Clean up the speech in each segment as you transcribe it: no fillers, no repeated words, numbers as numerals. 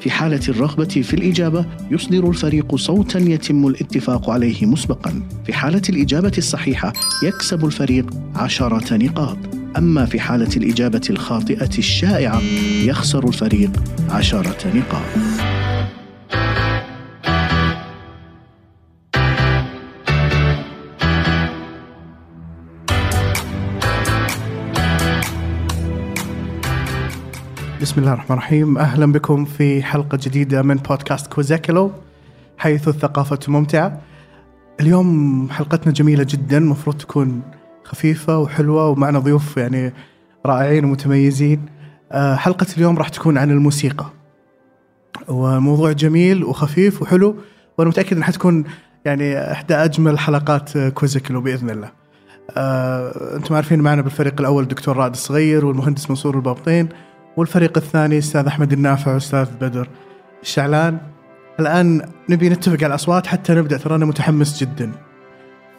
في حالة الرغبة في الإجابة يصدر الفريق صوتا يتم الاتفاق عليه مسبقا. في حالة الإجابة الصحيحة يكسب الفريق 10 نقاط. أما في حالة الإجابة الخاطئة الشائعة يخسر الفريق 10 نقاط. بسم الله الرحمن الرحيم. أهلا بكم في حلقة جديدة من بودكاست كوزاكلو حيث الثقافة ممتعة. اليوم حلقتنا جميلة جدا، مفروض تكون خفيفة وحلوة، ومعنا ضيوف يعني رائعين ومتميزين. حلقة اليوم راح تكون عن الموسيقى، وموضوع جميل وخفيف وحلو، وأنا متأكد أنها تكون يعني إحدى أجمل حلقات كوزاكلو بإذن الله. أنتم عارفين معنا بالفريق الأول دكتور راد الصغير والمهندس منصور البابطين، والفريق الثاني أستاذ أحمد النافع وأستاذ بدر شعلان. الآن نبي نتفق على الأصوات حتى نبدأ، ترى أنا متحمس جدا.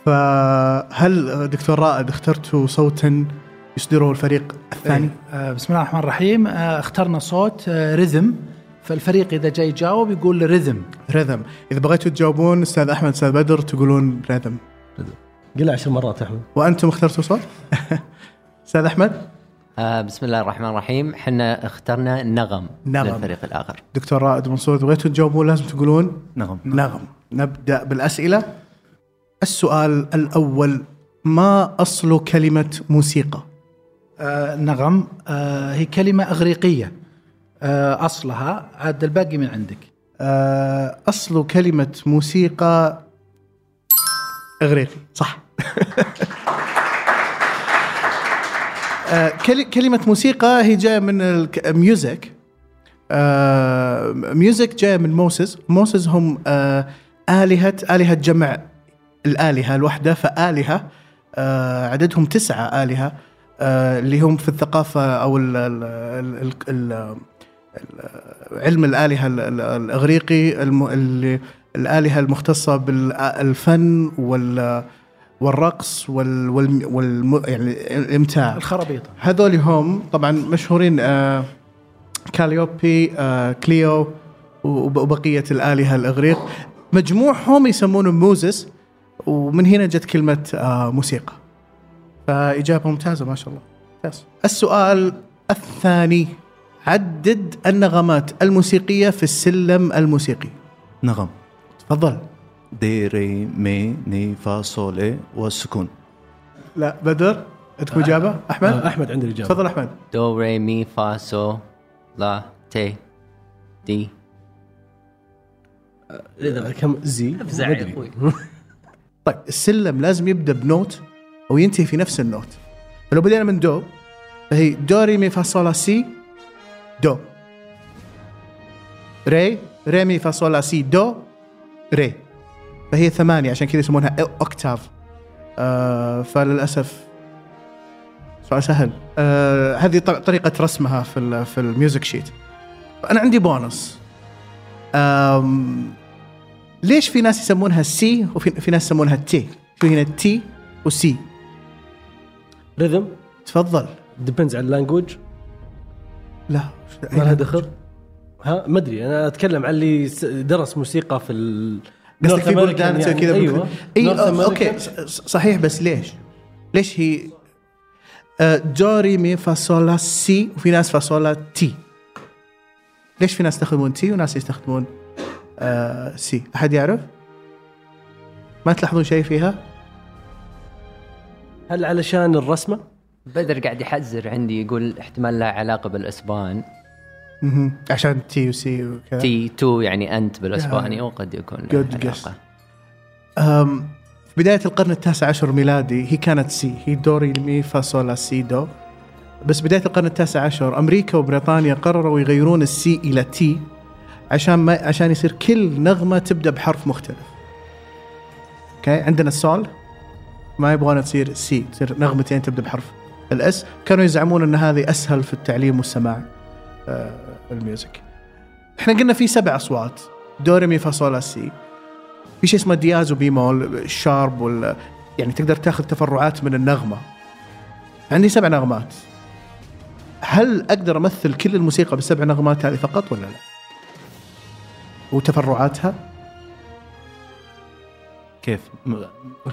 فهل دكتور رائد اخترتوا صوتا يصدره الفريق الثاني؟ بسم الله الرحمن الرحيم. اخترنا صوت ريذم، فالفريق إذا جاي يجاوب يقول ريذم. إذا بغيتوا تجاوبون أستاذ أحمد أستاذ بدر تقولون ريذم. قلها 10 مرات أحمد. وأنتم اخترتوا صوت؟ أستاذ أحمد. بسم الله الرحمن الرحيم. حنا اخترنا نغم للفريق الآخر. دكتور رائد منصور بغيتوا تجاوبوا لازم تقولون نغم. نبدأ بالأسئلة. السؤال الأول، ما أصل كلمة موسيقى؟ نغم هي كلمة أغريقية أصلها. عاد الباقي من عندك. أصل كلمة موسيقى أغريقي، صح. كلمة موسيقى هي جاية من ميوزك. ميوزك جاية من موزس هم آلهة جمع الآلهة الوحدة، فآلهة عددهم 9 آلهة اللي هم في الثقافة أو علم الآلهة الإغريقي، الآلهة المختصة بالفن والرقص يعني الامتاع، الخرابيط. هذول هم طبعا مشهورين كاليوبي، كليو، وبقية الآلهة الإغريق مجموعهم يسمونه موزس، ومن هنا جت كلمة موسيقى. فإجابة ممتازة ما شاء الله. السؤال الثاني، عدد النغمات الموسيقية في السلم الموسيقي. نغم. تفضل. دي ري مي ني فا صولي والسكون. لا بدر عندك إجابة. أحمد. أحمد عنده إجابة. تفضل أحمد. دو ري مي فا صو لا تي دي. لذا كم زي؟ طيب السلم لازم يبدأ بنوت أو ينتهي في نفس النوت. فلو بدينا من دو فهي دو ري مي فا صو لا سي دو ري مي فا صو لا سي دو ري، فهي 8، عشان كذا يسمونها أوكتاف. فللأسف سؤال سهل. هذه طريقة رسمها في الميوزك شيت. أنا عندي بونص. ليش في ناس يسمونها سي وفي ناس يسمونها تي؟ شو هنا تي وسي؟ ريذم. تفضل. ديبيندز على اللانجوج. لا ما لها دخل. ها ما أدري، أنا أتكلم عن اللي درس موسيقى في قصدك في بلدان يعني كذا. أيوة. أوكي صحيح، بس ليش هي دوري مي فاصولا سي وفي ناس فاصولا تي؟ ليش في ناس يستخدمون تي وناس يستخدمون سي؟ أحد يعرف؟ ما تلاحظون شيء فيها؟ هل علشان الرسمة؟ بدر قاعد يحذر عندي، يقول احتمال لها علاقة بالإسبان. عشان تي وسي وكذا. تي تو يعني أنت بالإسباني، وقد يكون علاقة. في بداية القرن 19 ميلادي هي كانت سي، هي دوري مي فا صول لا سي دو. بس بداية القرن 19 أمريكا وبريطانيا قرروا يغيرون السي إلى تي عشان يصير كل نغمة تبدأ بحرف مختلف. اوكي عندنا السول ما يبغون تصير سي، تصير نغمتين تبدأ بحرف الاس. كانوا يزعمون ان هذه اسهل في التعليم والسماع الميوزك. احنا قلنا في 7 اصوات، دوري مي فا صول لا سي، في شيء اسمه دياز وبيمول شارب يعني تقدر تاخذ تفرعات من النغمة. عندي 7 نغمات، هل أقدر أمثل كل الموسيقى بال7 نغمات هذه فقط ولا لا؟ وتفرعاتها كيف؟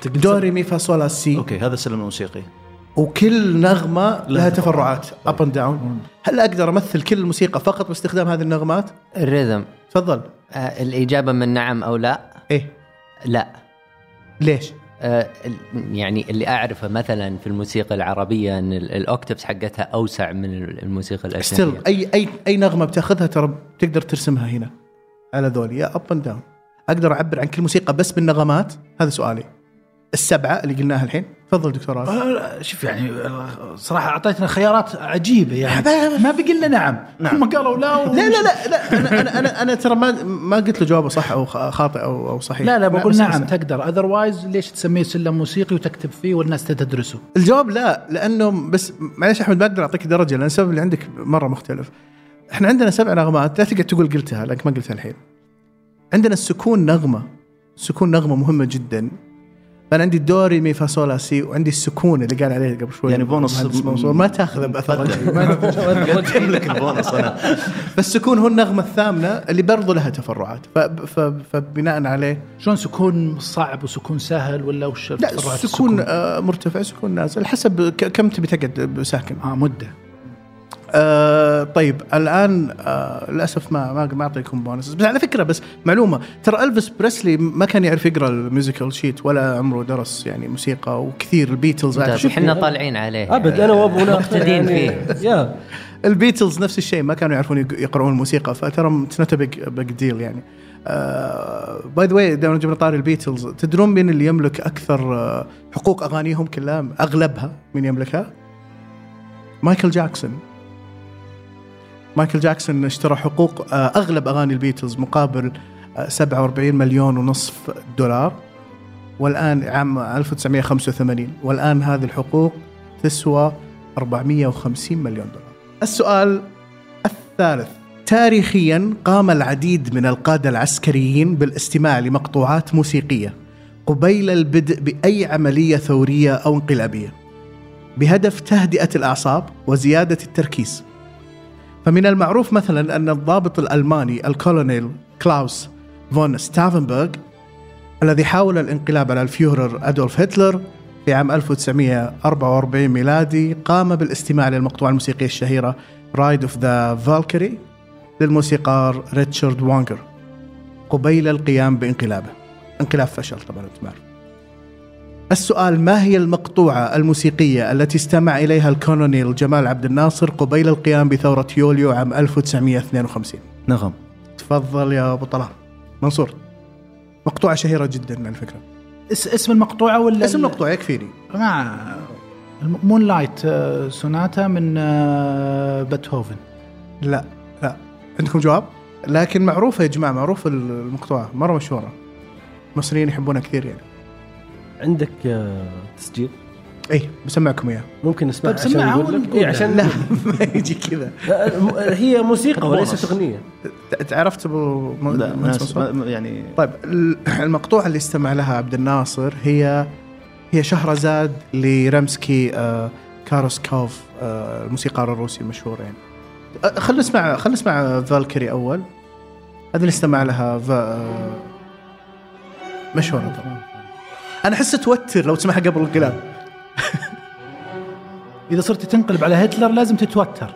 دوري مي فا صول لا سي. أوكي هذا السلم الموسيقي، وكل نغمة لها تفرعات up and down. هل أقدر أمثل كل الموسيقى فقط باستخدام هذه النغمات؟ الريذم. تفضل. الإجابة من نعم أو لا؟ إيه لا. ليش؟ يعني اللي أعرفه مثلا في الموسيقى العربية أن الأوكتفز حقتها أوسع من الموسيقى الأجنبية. أي نغمة بتاخذها ترى تقدر ترسمها هنا على ذول يا up and down. أقدر أعبر عن كل موسيقى بس بالنغمات؟ هذا سؤالي. 7 اللي قلناها الحين. تفضل دكتور عادل. شوف يعني صراحة أعطيتنا خيارات عجيبة يعني ما بقلنا نعم. هم قالوا لا أنا ترى ما قلت له جوابه صح أو خاطئ أو صحيح. لا بقول نعم تقدر. otherwise ليش تسميه سلم موسيقي وتكتب فيه والناس تدرسه؟ الجواب لا، لأنه بس معلش أحمد ما أقدر أعطيك درجة لأن السبب اللي عندك مرة مختلف. إحنا عندنا 7 نغمات، لا تقدر تقول قلتها لأنك ما قلتها الحين. عندنا السكون نغمة، السكون نغمة مهمة جدا. أنا عندي دوري مي فا صول لا سي، وعندي السكون اللي قال عليه قبل شوي يعني بونص الموضوع ما تاخذه بأثر ما فالسكون هو النغمة الثامنة اللي برضو لها تفرعات، فبناء عليه شلون سكون صعب وسكون سهل ولا وش التفرعات؟ سكون مرتفع، سكون نازل، حسب كم تبي تقعد ساكن مدة. طيب الآن للأسف ما أعطيكم بونس. بس على فكرة بس معلومة، ترى ألفيس بريسلي ما كان يعرف يقرأ الميوزيكال شيت ولا عمره درس يعني موسيقى، وكثير البيتلز احنا طالعين عليه أبد أنا وأبونا مقتدين فيه. البيتلز نفس الشيء ما كانوا يعرفون يقرؤون الموسيقى، فترى بيج ديل يعني. باي ذا واي دائما جبنا طاري البيتلز، تدرون من اللي يملك أكثر حقوق أغانيهم كلها أغلبها من يملكها؟ مايكل جاكسون. مايكل جاكسون اشترى حقوق أغلب أغاني البيتلز مقابل 47.5 مليون دولار، والآن عام 1985، والآن هذه الحقوق تسوى 450 مليون دولار. السؤال الثالث، تاريخيا قام العديد من القادة العسكريين بالاستماع لمقطوعات موسيقية قبيل البدء بأي عملية ثورية أو انقلابية بهدف تهدئة الأعصاب وزيادة التركيز. فمن المعروف مثلا أن الضابط الألماني الكولونيل كلاوس فون ستافنبرغ الذي حاول الانقلاب على الفيورر أدولف هتلر في عام 1944 ميلادي قام بالاستماع للمقطوعة الموسيقية الشهيرة رايد اوف ذا فالكيري للموسيقار ريتشارد وانجر قبيل القيام بانقلابه. انقلاب فشل طبعا أنت. السؤال، ما هي المقطوعة الموسيقية التي استمع إليها الكولونيل جمال عبد الناصر قبيل القيام بثورة يوليو عام 1952؟ نغم. تفضل يا أبو طلال منصور. مقطوعة شهيرة جدا على فكرة. اسم المقطوعة ولا اسم المقطوعة يكفيني؟ مع مون لايت سوناتا من بيتهوفن. لا عندكم جواب؟ لكن معروفة يا جماعة، معروفة المقطوعة، مرة مشهورة، المصريين يحبونها كثير يعني. عندك تسجيل؟ اي بسمعكم اياه. ممكن نسمع عشان نقول لك إيه عشان لا ما يجي كذا. هي موسيقى وليس اغنيه. تعرفت ابو يعني. طيب المقطوعه اللي استمع لها عبد الناصر هي شهرزاد لرمسكي كاروسكوف الموسيقار الروسي المشهور يعني. خلينا نسمع فالكيري اول، هذا اللي استمع لها مشهوره طبعا. أنا حس توتر لو تسمعها قبل الانقلاب. إذا صرت تنقلب على هتلر لازم تتوتر.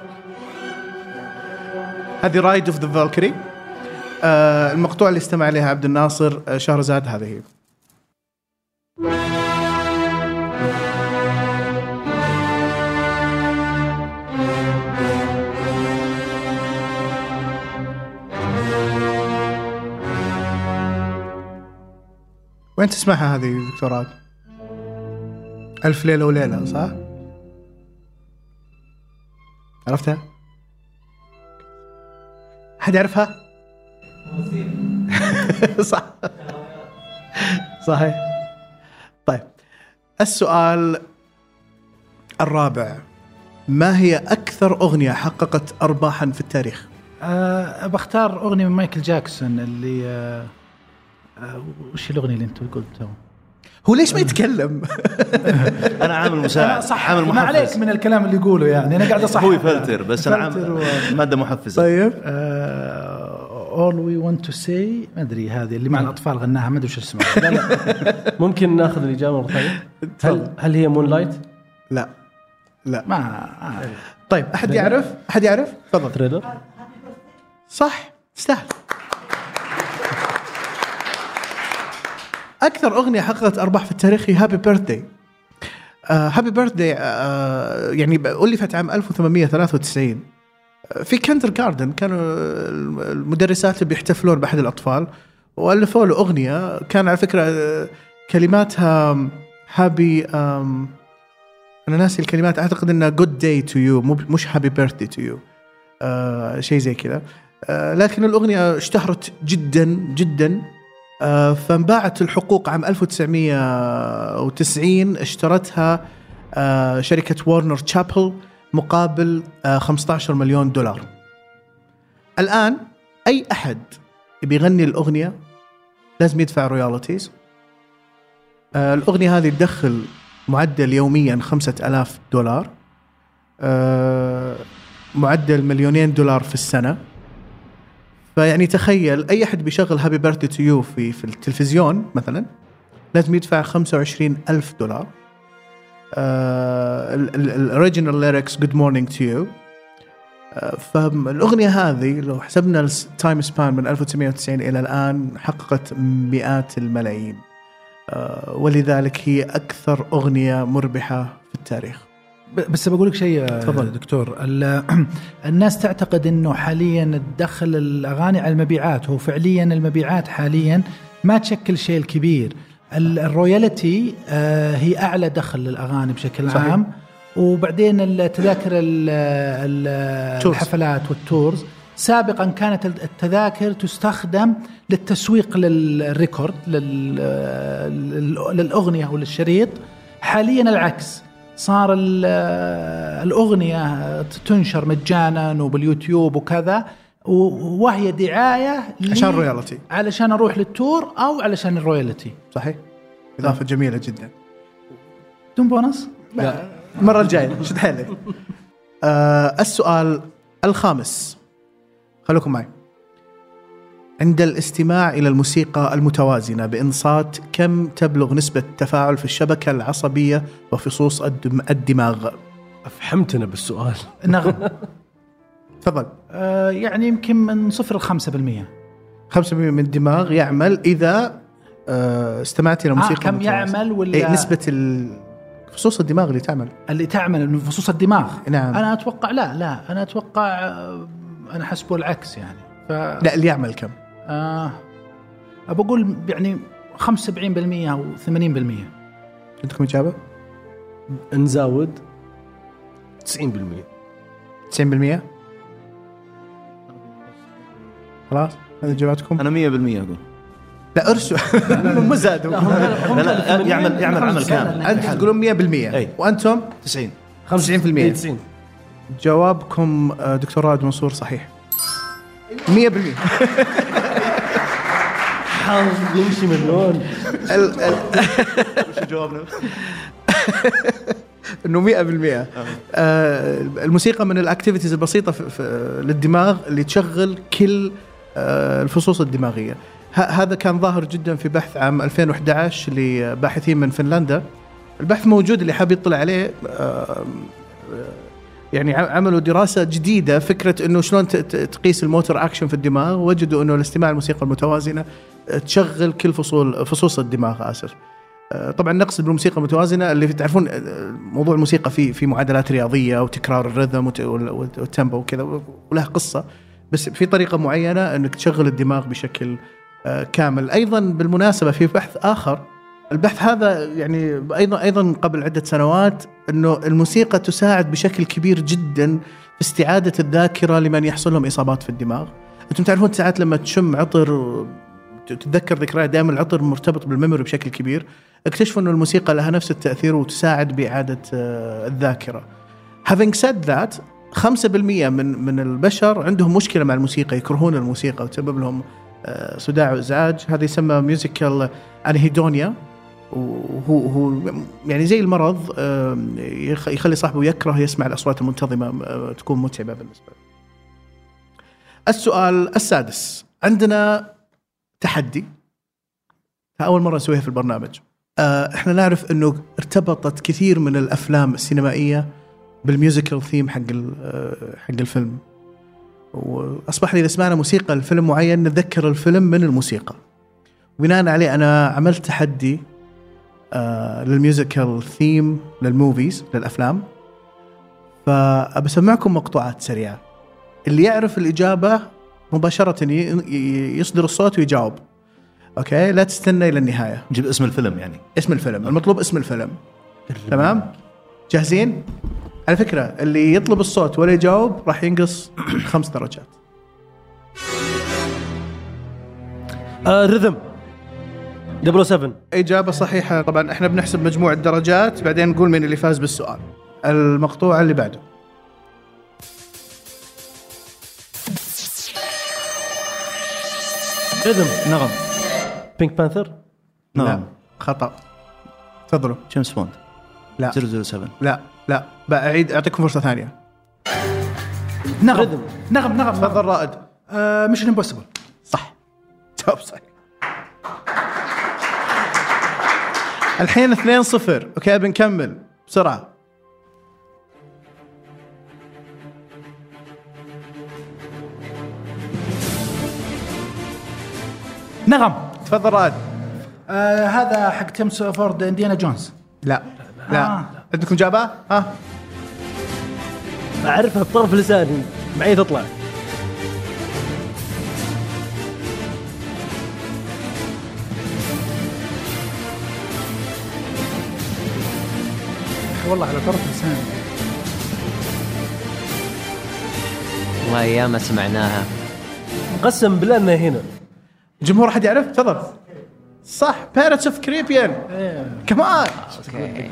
هذه رايد اوف ذا فالكيري. المقطوعة اللي استمع عليها عبد الناصر شهرزاد هذه. وين تسمعها هذه دكتورات؟ ألف ليلة وليلة صح؟ عرفتها؟ حد يعرفها؟ صح صحيح. طيب السؤال الرابع، ما هي أكثر أغنية حققت أرباحا في التاريخ؟ بختار أغنية من مايكل جاكسون اللي وش الأغنية اللي أنتوا قلتوا؟ هو ليش ما يتكلم؟ أنا عامل مساعد، صح، عامل محفز، ما عليك من الكلام اللي يقوله، يعني أنا قاعد أصحح، هو يفلتر بس أنا عامل مادة محفزة. طيب all we want to say، ما أدري هذه اللي مع الأطفال غناها، ما أدري شو اسمها. ممكن نأخذ الإجابة مرة ثانية؟ هل هي مونلايت؟ لا لا ما طيب أحد يعرف؟ أحد يعرف؟ تفضل. تريلر. صح، تستاهل. أكثر أغنية حققت أرباح في التاريخ هي هابي بيرثدي. هابي بيرثدي يعني ألفت عام 1893 في كيندر جاردن، كانوا المدرسات اللي بيحتفلون بأحد الأطفال وألفوا له أغنية، كان على فكرة كلماتها هابي، أنا ناسي الكلمات، أعتقد إنها good day to you، مش happy birthday to you، شيء زي كذا، لكن الأغنية اشتهرت جدا جدا، فانباعت الحقوق عام 1990، اشترتها شركة وارنر تشابل مقابل $15 مليون. الآن أي أحد بيغني الأغنية لازم يدفع رويالتيز. الأغنية هذه تدخل معدل يوميا $5,000، معدل $2 مليون في السنة. فيعني تخيل أي أحد بيشغل هابي بيرثدي تو يو في التلفزيون مثلا لازم يدفع $25,000. الأوريجينال ليركس جود مورنينج تو يو. فالأغنية هذه لو حسبنا التايم سبان من 1990 إلى الآن حققت مئات الملايين، ولذلك هي أكثر أغنية مربحة في التاريخ. بس بقولك شيء دكتور، الناس تعتقد أنه حاليا الدخل الأغاني على المبيعات، هو فعليا المبيعات حاليا ما تشكل شيء الكبير، الرويالتي هي أعلى دخل للأغاني بشكل صحيح. عام، وبعدين التذاكر الحفلات والتورز، سابقا كانت التذاكر تستخدم للتسويق للريكورد للأغنية أو للشريط، حاليا العكس، صار الأغنية تنشر مجانا وباليوتيوب وكذا، وهي دعاية عشان رويالتي، علشان أروح للتور أو علشان الرويالتي. صحيح، إضافة جميلة جدا. دون بونص المرة الجاية شد حيلك. السؤال الخامس، خلوكم معي. عند الاستماع إلى الموسيقى المتوازنة بإنصات، كم تبلغ نسبة التفاعل في الشبكة العصبية وفصوص الدماغ؟ أفهمتنا بالسؤال. نغم. تفضل. يعني يمكن من 0-5%. 5% من الدماغ يعمل إذا استمعت إلى موسيقى كم المتوازنة. يعمل ولا إيه نسبة فصوص الدماغ اللي تعمل فصوص الدماغ؟ نعم. أنا أتوقع لا أنا أتوقع أنا حسبه العكس يعني. لا اللي يعمل كم؟ أقول يعني 75% أو 80%. عندكم إجابة؟ نزود 90%. 90%؟ خلاص هذا إجابتكم؟ أنا 100% أقول. لا أرسل ما زادوا. لا يعمل عمل كامل. أنتم تقولون 100% وأنتم 90. 95%. 90. جوابكم دكتور رائد منصور صحيح 100%. حظ يمشي من لون. شو جوابنا؟ إنه 100%. الموسيقى من الأكتيفيتيز البسيطة للدماغ اللي تشغل كل الفصوص الدماغية. هذا كان ظاهر جدا في بحث عام 2011 لباحثين من فنلندا. البحث موجود، اللي حاب يطلع عليه. يعني عملوا دراسة جديدة، فكرة إنه شلون تقيس الموتور أكشن في الدماغ، وجدوا إنه الاستماع للموسيقى المتوازنة تشغل كل فصوص الدماغ. آسف، طبعا نقصد بالموسيقى المتوازنة اللي تعرفون موضوع الموسيقى في معادلات رياضية وتكرار الرذم والتمبو وكذا، ولها قصة، بس في طريقة معينة إنك تشغل الدماغ بشكل كامل. أيضا بالمناسبة في بحث آخر، البحث هذا يعني أيضا قبل عدة سنوات، أنه الموسيقى تساعد بشكل كبير جدا في استعادة الذاكرة لمن يحصل لهم إصابات في الدماغ. انتم تعرفون ساعات لما تشم عطر تتذكر ذكريات، دائما العطر مرتبط بالميموري بشكل كبير. اكتشفوا أن الموسيقى لها نفس التأثير وتساعد بإعادة الذاكرة. having said that 5% من البشر عندهم مشكلة مع الموسيقى، يكرهون الموسيقى وتسبب لهم صداع وإزعاج. هذا يسمى ميوزيكال أنهيدونيا، وهو يعني زي المرض يخلي صاحبه يكره يسمع الأصوات المنتظمة، تكون متعبة بالنسبة له. السؤال السادس، عندنا تحدي، أول مرة نسويها في البرنامج. إحنا نعرف أنه ارتبطت كثير من الأفلام السينمائية بالميوزيكال ثيم حق الفيلم، وأصبحنا إذا سمعنا موسيقى الفيلم معين نتذكر الفيلم من الموسيقى. وبناء عليه أنا عملت تحدي للميوزيكال ثيم للموفيز، للأفلام، فأبسمعكم مقطوعات سريعة، اللي يعرف الإجابة مباشرة يصدر الصوت ويجاوب. أوكي، لا تستنى إلى النهاية. جيب اسم الفيلم، يعني اسم الفيلم المطلوب، اسم الفيلم. تمام، جاهزين؟ على فكرة اللي يطلب الصوت ولا يجاوب راح ينقص 5 درجات. ريذم 007. إجابة صحيحة. طبعا احنا بنحسب مجموع الدرجات بعدين نقول مين اللي فاز بالسؤال. المقطوعة اللي بعده، ريذم، نغم. بينك بانثر؟ لا، خطأ. تفضلوا. جيمس بوند؟ لا. 007؟ لا لا، بعيد، أعطيكم فرصة ثانية. نغم. ريذم. نغم نغم. تفضل رائد. ميشن امبوسيبل. صح، جواب صحيح. الحين 2-0. أوكي، بنكمل بسرعة. نغم. تفضل راد. هذا حق تيم سوفورد، انديانا جونز. لا لا. عندكم جابة؟ أعرفها بطرف لساني، معي تطلع. والله على طرف لساني. والله يا ما سمعناها، قسم بالله انها هنا. جمهور أحد يعرف؟ تفضل. صح، Pirates of Caribbean. كمان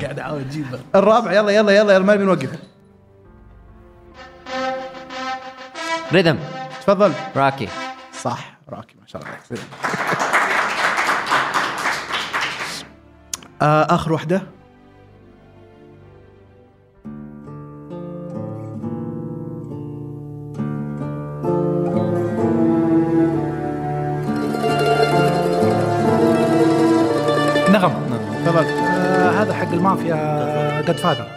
قاعد أحاول أجيبه. الرابع، يلا يلا يلا، ما بنوقف. ريذم. تفضل. راكي. صح، راكي، ما شاء الله. آخر واحدة. هذا حق المافيا، Godfather.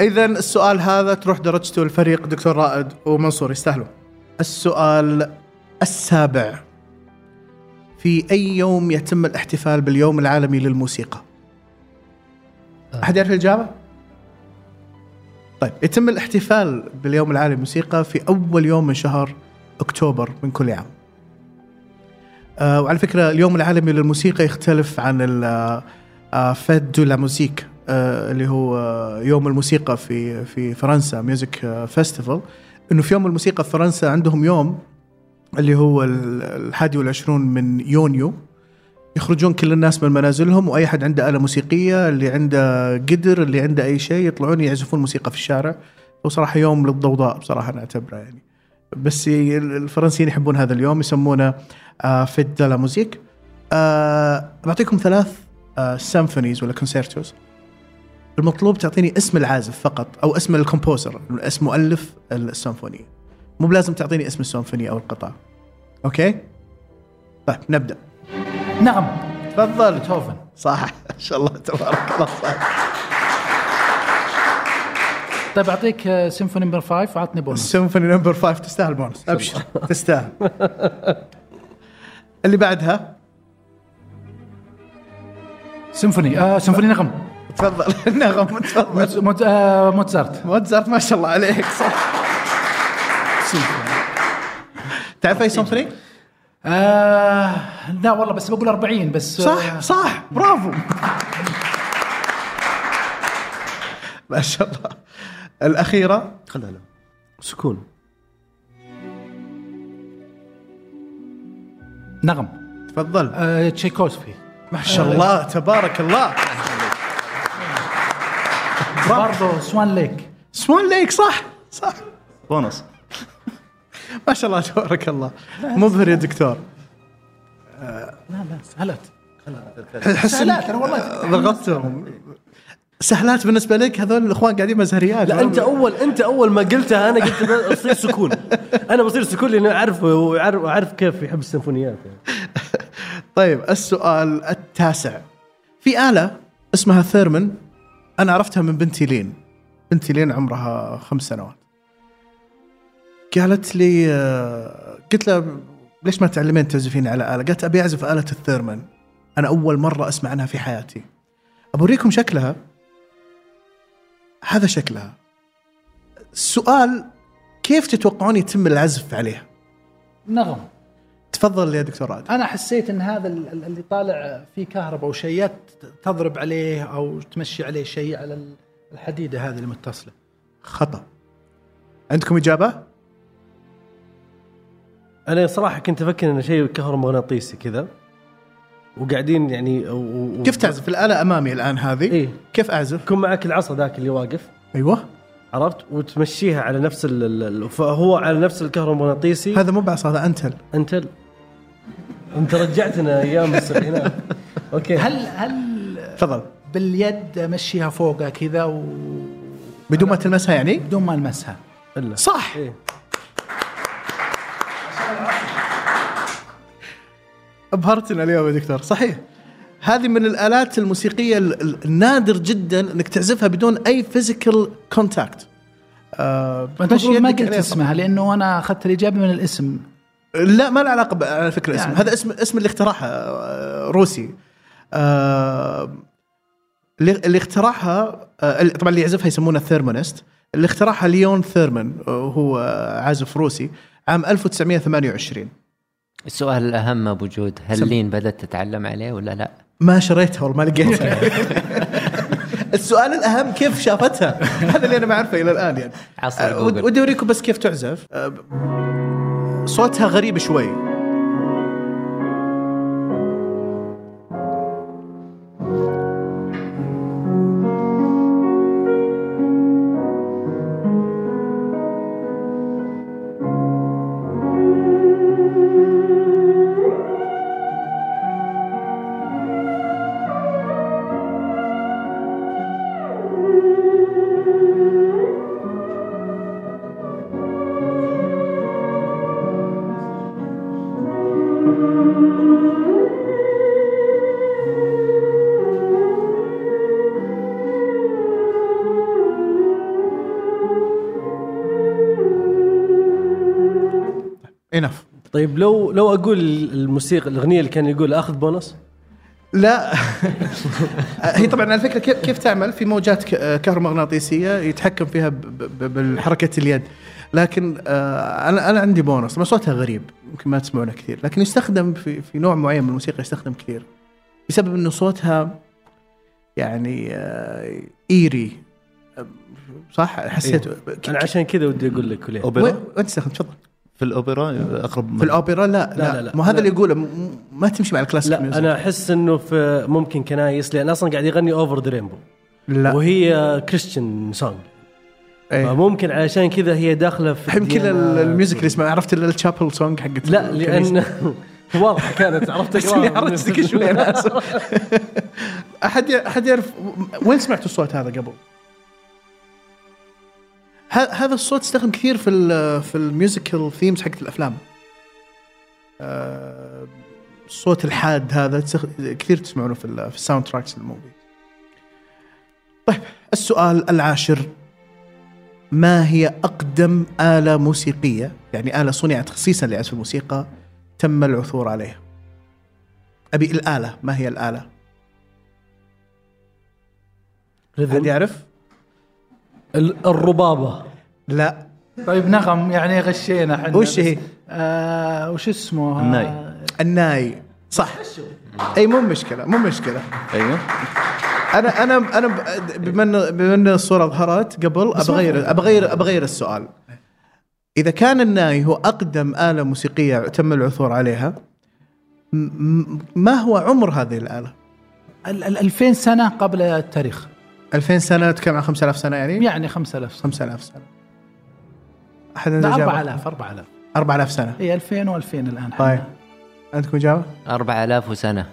إذن السؤال هذا تروح درجته الفريق دكتور رائد ومنصور، يستاهلوا. السؤال السابع، في أي يوم يتم الاحتفال باليوم العالمي للموسيقى؟ أحد يعرف الإجابة؟ طيب، يتم الاحتفال باليوم العالمي للموسيقى في أول يوم من شهر أكتوبر من كل عام. وعلى فكرة اليوم العالمي للموسيقى يختلف عن الفيت دو لا موسيك، اللي هو يوم الموسيقى في فرنسا، ميوزك فيستيفال. إنه في يوم الموسيقى في فرنسا عندهم يوم اللي هو 21 من يونيو، يخرجون كل الناس من منازلهم، وأي حد عنده آلة موسيقية، اللي عنده قدر، اللي عنده أي شيء، يطلعون يعزفون موسيقى في الشارع. وصراحة يوم للضوضاء بصراحة نعتبره يعني، بس الفرنسيين يحبون هذا اليوم، يسمونه فيت دو لا موسيك. بعطيكم 3 سيمفونيز ولا كونسيرتوز، المطلوب تعطيني اسم العازف فقط، أو اسم الكومبوزر، اسم مؤلف السيمفونية، مو بلازم تعطيني اسم السيمفونية أو القطعة. أوكي، طيب نبدأ. نعم، تفضل. بيتهوفن. صح، إن شاء الله تبارك الله. صح. طيب أعطيك سيمفوني نمبر 5، وعطني بونس. سيمفوني نمبر 5 تستاهل بونس، أبشر تستاهل. اللي بعدها سيمفوني سيمفوني نغم. تفضل. نغم. تفضل. موزارت. موزارت، ما شاء الله عليك، صح. تعرف أي سيمفوني؟ لا والله، بس بقول 40 بس. صح صح، برافو. ما شاء الله. الأخيرة خلها له سكون. نغم تفضل. تشيكوزفي. ما شاء الله تبارك الله. برضو سوان ليك. سوان ليك صح صح بونص. ما شاء الله تبارك الله مبهر يا دكتور. لا سهلت سهلات. أنا والله ضغطتهم. سهلات بالنسبة لك هذول الإخوان قاعدين مزهريات. لا أنت أول ما قلتها أنا قلت بصير سكون. أنا بصير سكون لأنه أعرف وأعرف كيف يحب السيمفونيات يعني. طيب السؤال التاسع. في آلة اسمها الثيرمن، أنا عرفتها من بنتي لين. بنتي لين عمرها 5 سنوات. قالت لي، قلت لها ليش ما تعلمين تعزفين على آلة؟ قالت أبي أعزف آلة الثيرمن، أنا أول مرة أسمع عنها في حياتي. أبوريكم شكلها، هذا شكلها. السؤال كيف تتوقعون يتم العزف عليها؟ نغم. تفضل يا دكتور راد. أنا حسيت أن هذا اللي طالع فيه كهرباء وشيات تضرب عليه أو تمشي عليه شيء على الحديدة هذه المتصلة. خطأ. عندكم إجابة؟ أنا صراحة كنت أفكر أنه شيء كهرومغناطيسي كذا وقاعدين يعني كيف تعزف الآلة أمامي الآن هذه؟ إيه؟ كيف أعزف؟ كن معك العصا ذاك اللي واقف. أيوه عرفت، وتمشيها على نفس فهو على نفس الكهرومغناطيسي. هذا مو بعصا، هذا أنتل. أنت رجعتنا أيام السبعينات. أوكي. هل تفضل باليد مشيها فوقها كذا بدون ما تلمسها يعني؟ بدون ما ألمسها. إلا. صح. إيه؟ أبهرتنا اليوم يا دكتور. صحيح، هذه من الآلات الموسيقية النادر جدا أنك تعزفها بدون أي physical contact. ما قلت اسمها لأنه أنا أخذت الإجابة من الاسم. لا ما له علاقة على فكرة يعني. اسم هذا اسم اللي اخترعها روسي. اللي اخترعها طبعا اللي يعزفها يسمونه ثيرمونست. اللي اخترعها ليون ثيرمن، هو عازف روسي، عام 1928. السؤال الأهم أبو جود، هل لين بدأت تتعلم عليه ولا لا؟ ما شريتها ولا ما لقيتها. السؤال الأهم كيف شافتها. هذا اللي أنا ما أعرفه إلى الآن يعني. ودي أوريكم بس كيف تعزف. صوتها غريب شوي. طيب لو أقول الموسيقى الأغنية اللي كان يقول أخذ بونص؟ لا. هي طبعا الفكرة كيف تعمل، في موجات كهرومغناطيسية يتحكم فيها بالحركة اليد، لكن أنا عندي بونص. ما صوتها غريب ممكن ما تسمعونه كثير، لكن يستخدم في نوع معين من الموسيقى، يستخدم كثير بسبب إنه صوتها يعني إيري. صح حسيت. أنا عشان كذا ودي أقول لك كلها. وأنت استخدم تفضل. في الأوبرا أقرب. في الأوبرا لا. ما هذا اللي يقوله ما تمشي مع الكلاسيك ميوزك. أنا أحس إنه في ممكن كنايس، لأن أصلاً قاعد يغني أوفر ذا رينبو وهي كريستيان سونغ. أيه. ممكن علشان كذا هي داخلة في. يمكن الميوزك اللي اسمه عرفت التشابل سونغ حقت. لا لأن واضح كانت عرفتك شوي. أنا أحد يعرف وين سمعت الصوت هذا قبل؟ هذا الصوت استخدم كثير في الميوزيكال ثيمز حقت الافلام. الصوت الحاد هذا كثير تسمعونه في الساوند تراكس للموفي. طيب السؤال العاشر، ما هي اقدم آلة موسيقية، يعني آلة صنعت خصيصا لعزف الموسيقى، تم العثور عليها؟ ابي الآلة، ما هي الآلة؟ هل يعرف؟ الربابة. لا. طيب نغم يعني غشينا احنا. وش هي؟ وش اسمه؟ الناي. صح. اي مو مشكلة. ايوه انا بما ان الصوره ظهرت قبل ابغير السؤال. اذا كان الناي هو اقدم آلة موسيقية تم العثور عليها، ما هو عمر هذه الآلة؟ 2000 سنة قبل التاريخ. 2000 سنة كم عن 5000 سنة يعني؟ يعني 5000 سنة. أحد الناس 4000 سنة. إيه 2000 و2000 الآن. طيب عندكم إجابة؟ 4000 وسنة.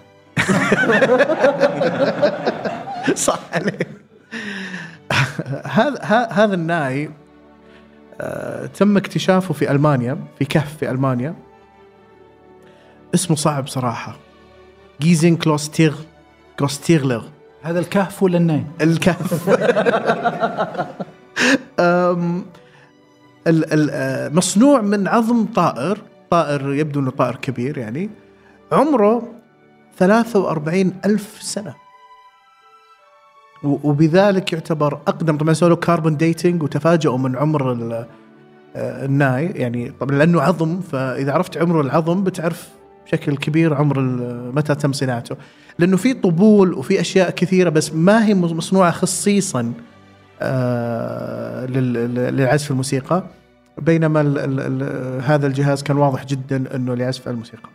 صح عليك. هذا الناي تم اكتشافه في ألمانيا، في كهف في ألمانيا. اسمه صعب صراحة، جيزن كلوستيرلر. هذا الكهف ولا الناي؟ الكهف. مصنوع من عظم طائر يبدو أنه طائر كبير يعني، عمره 43,000 سنة، وبذلك يعتبر أقدم. طبعا سووا له كاربون ديتينج وتفاجئوا من عمر الناي يعني، طبعا لأنه عظم، فإذا عرفت عمر العظم بتعرف بشكل كبير عمر متى تم صناعته، لأنه في طبول وفي أشياء كثيرة بس ما هي مصنوعة خصيصا للعزف الموسيقى، بينما هذا الجهاز كان واضح جدا أنه لعزف الموسيقى.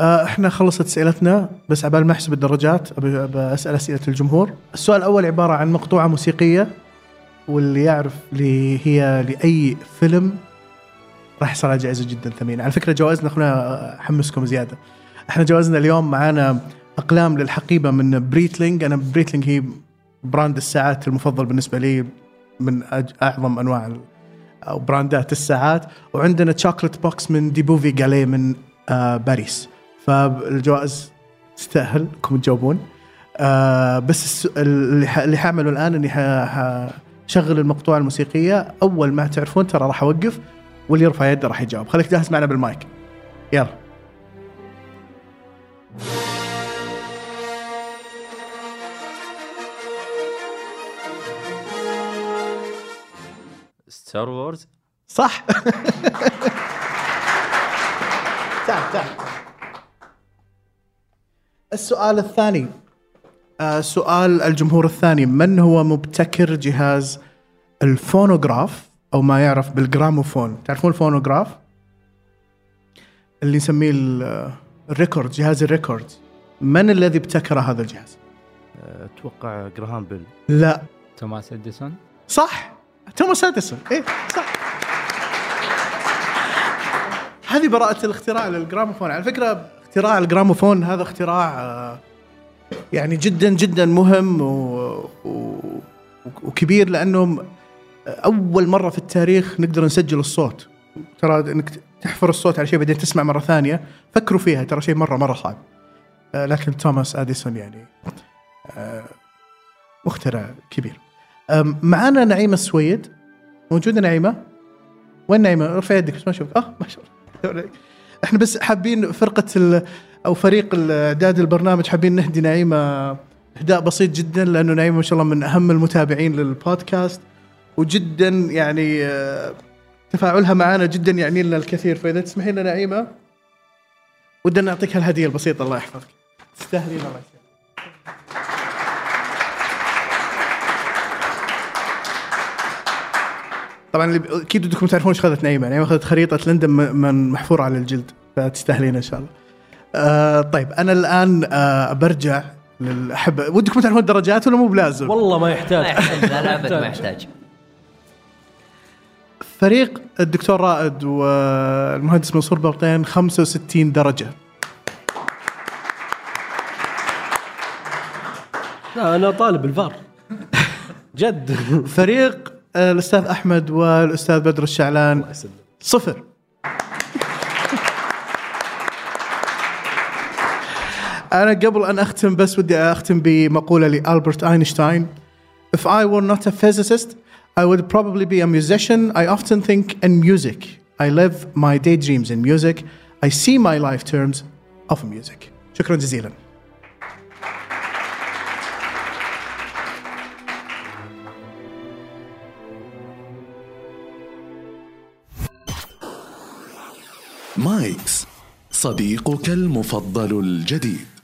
احنا خلصت اسئلتنا، بس عبال ما احسب الدرجات بسأل اسئله الجمهور. السؤال الاول عباره عن مقطوعه موسيقيه، واللي يعرف اللي هي لاي فيلم راح يصير جائزه جدا ثمينه. على فكره جوائزنا، خلونا احمسكم زياده، احنا جوائزنا اليوم معانا اقلام للحقيبه من بريتلينج. انا بريتلينج هي براند الساعات المفضل بالنسبه لي، من اعظم انواع او براندات الساعات. وعندنا تشوكلت بوكس من ديبوفي غالي من باريس. فالجوائز تستاهل انكم تجاوبون. بس اللي حاعمله الان اني حشغل المقطوعه الموسيقيه، اول ما تعرفون ترى راح اوقف، واللي يرفع يده راح يجاوب. خليك جاهز معنا بالمايك، يلا. ستار وورز صح. تعال. السؤال الثاني، سؤال الجمهور الثاني، من هو مبتكر جهاز الفونوغراف أو ما يعرف بالجراموفون؟ تعرفون الفونوغراف اللي نسميه الريكورد، جهاز الريكورد، من الذي ابتكر هذا الجهاز؟ أتوقع جراهام بيل. لا، توماس اديسون. صح، توماس اديسون. إيه صح. هذه براءة الاختراع للجراموفون. على فكرة اختراع الجراموفون هذا اختراع يعني جدا جدا مهم وكبير، لأنه أول مرة في التاريخ نقدر نسجل الصوت. ترى إنك تحفر الصوت على شيء بعدين تسمع مرة ثانية، فكروا فيها، ترى شيء مرة صعب. لكن توماس أديسون يعني مخترع كبير. معانا نعيمة السويد، موجودة نعيمة؟ وين نعيمة؟ رفع يدك، ما شوفك. ما شوف. احنا بس حابين فريق اعداد البرنامج حابين نهدي نعيمة اهداء بسيط جدا، لانه نعيمة ما شاء الله من اهم المتابعين للبودكاست، وجدا يعني تفاعلها معنا جدا يعني لنا الكثير. فاذا تسمحين لنا نعيمة ودنا نعطيك هالهدية البسيطة، الله يحفظك، تستاهلين الله. طبعا اكيد بدكم تعرفون ايش اخذت نعيمة. نعيمة اخذت خريطة لندن من محفورة على الجلد، فتستاهلين ان شاء الله. طيب انا الان برجع ودكم تعرفون الدرجات ولا مو بلازم؟ والله ما يحتاج. لا ما يحتاج. فريق الدكتور رائد والمهندس منصور برطين 65 درجة. لا انا طالب الفار جد. فريق الأستاذ أحمد والأستاذ بدر الشعلان 0. أنا قبل أن أختم بس ودي أختم بمقولة لألبرت أينشتاين: If I were not a physicist, I would probably be a musician. I often think in music. I live my daydreams in music. I see my life terms of music. شكرا جزيلا. مايكس صديقك المفضل الجديد.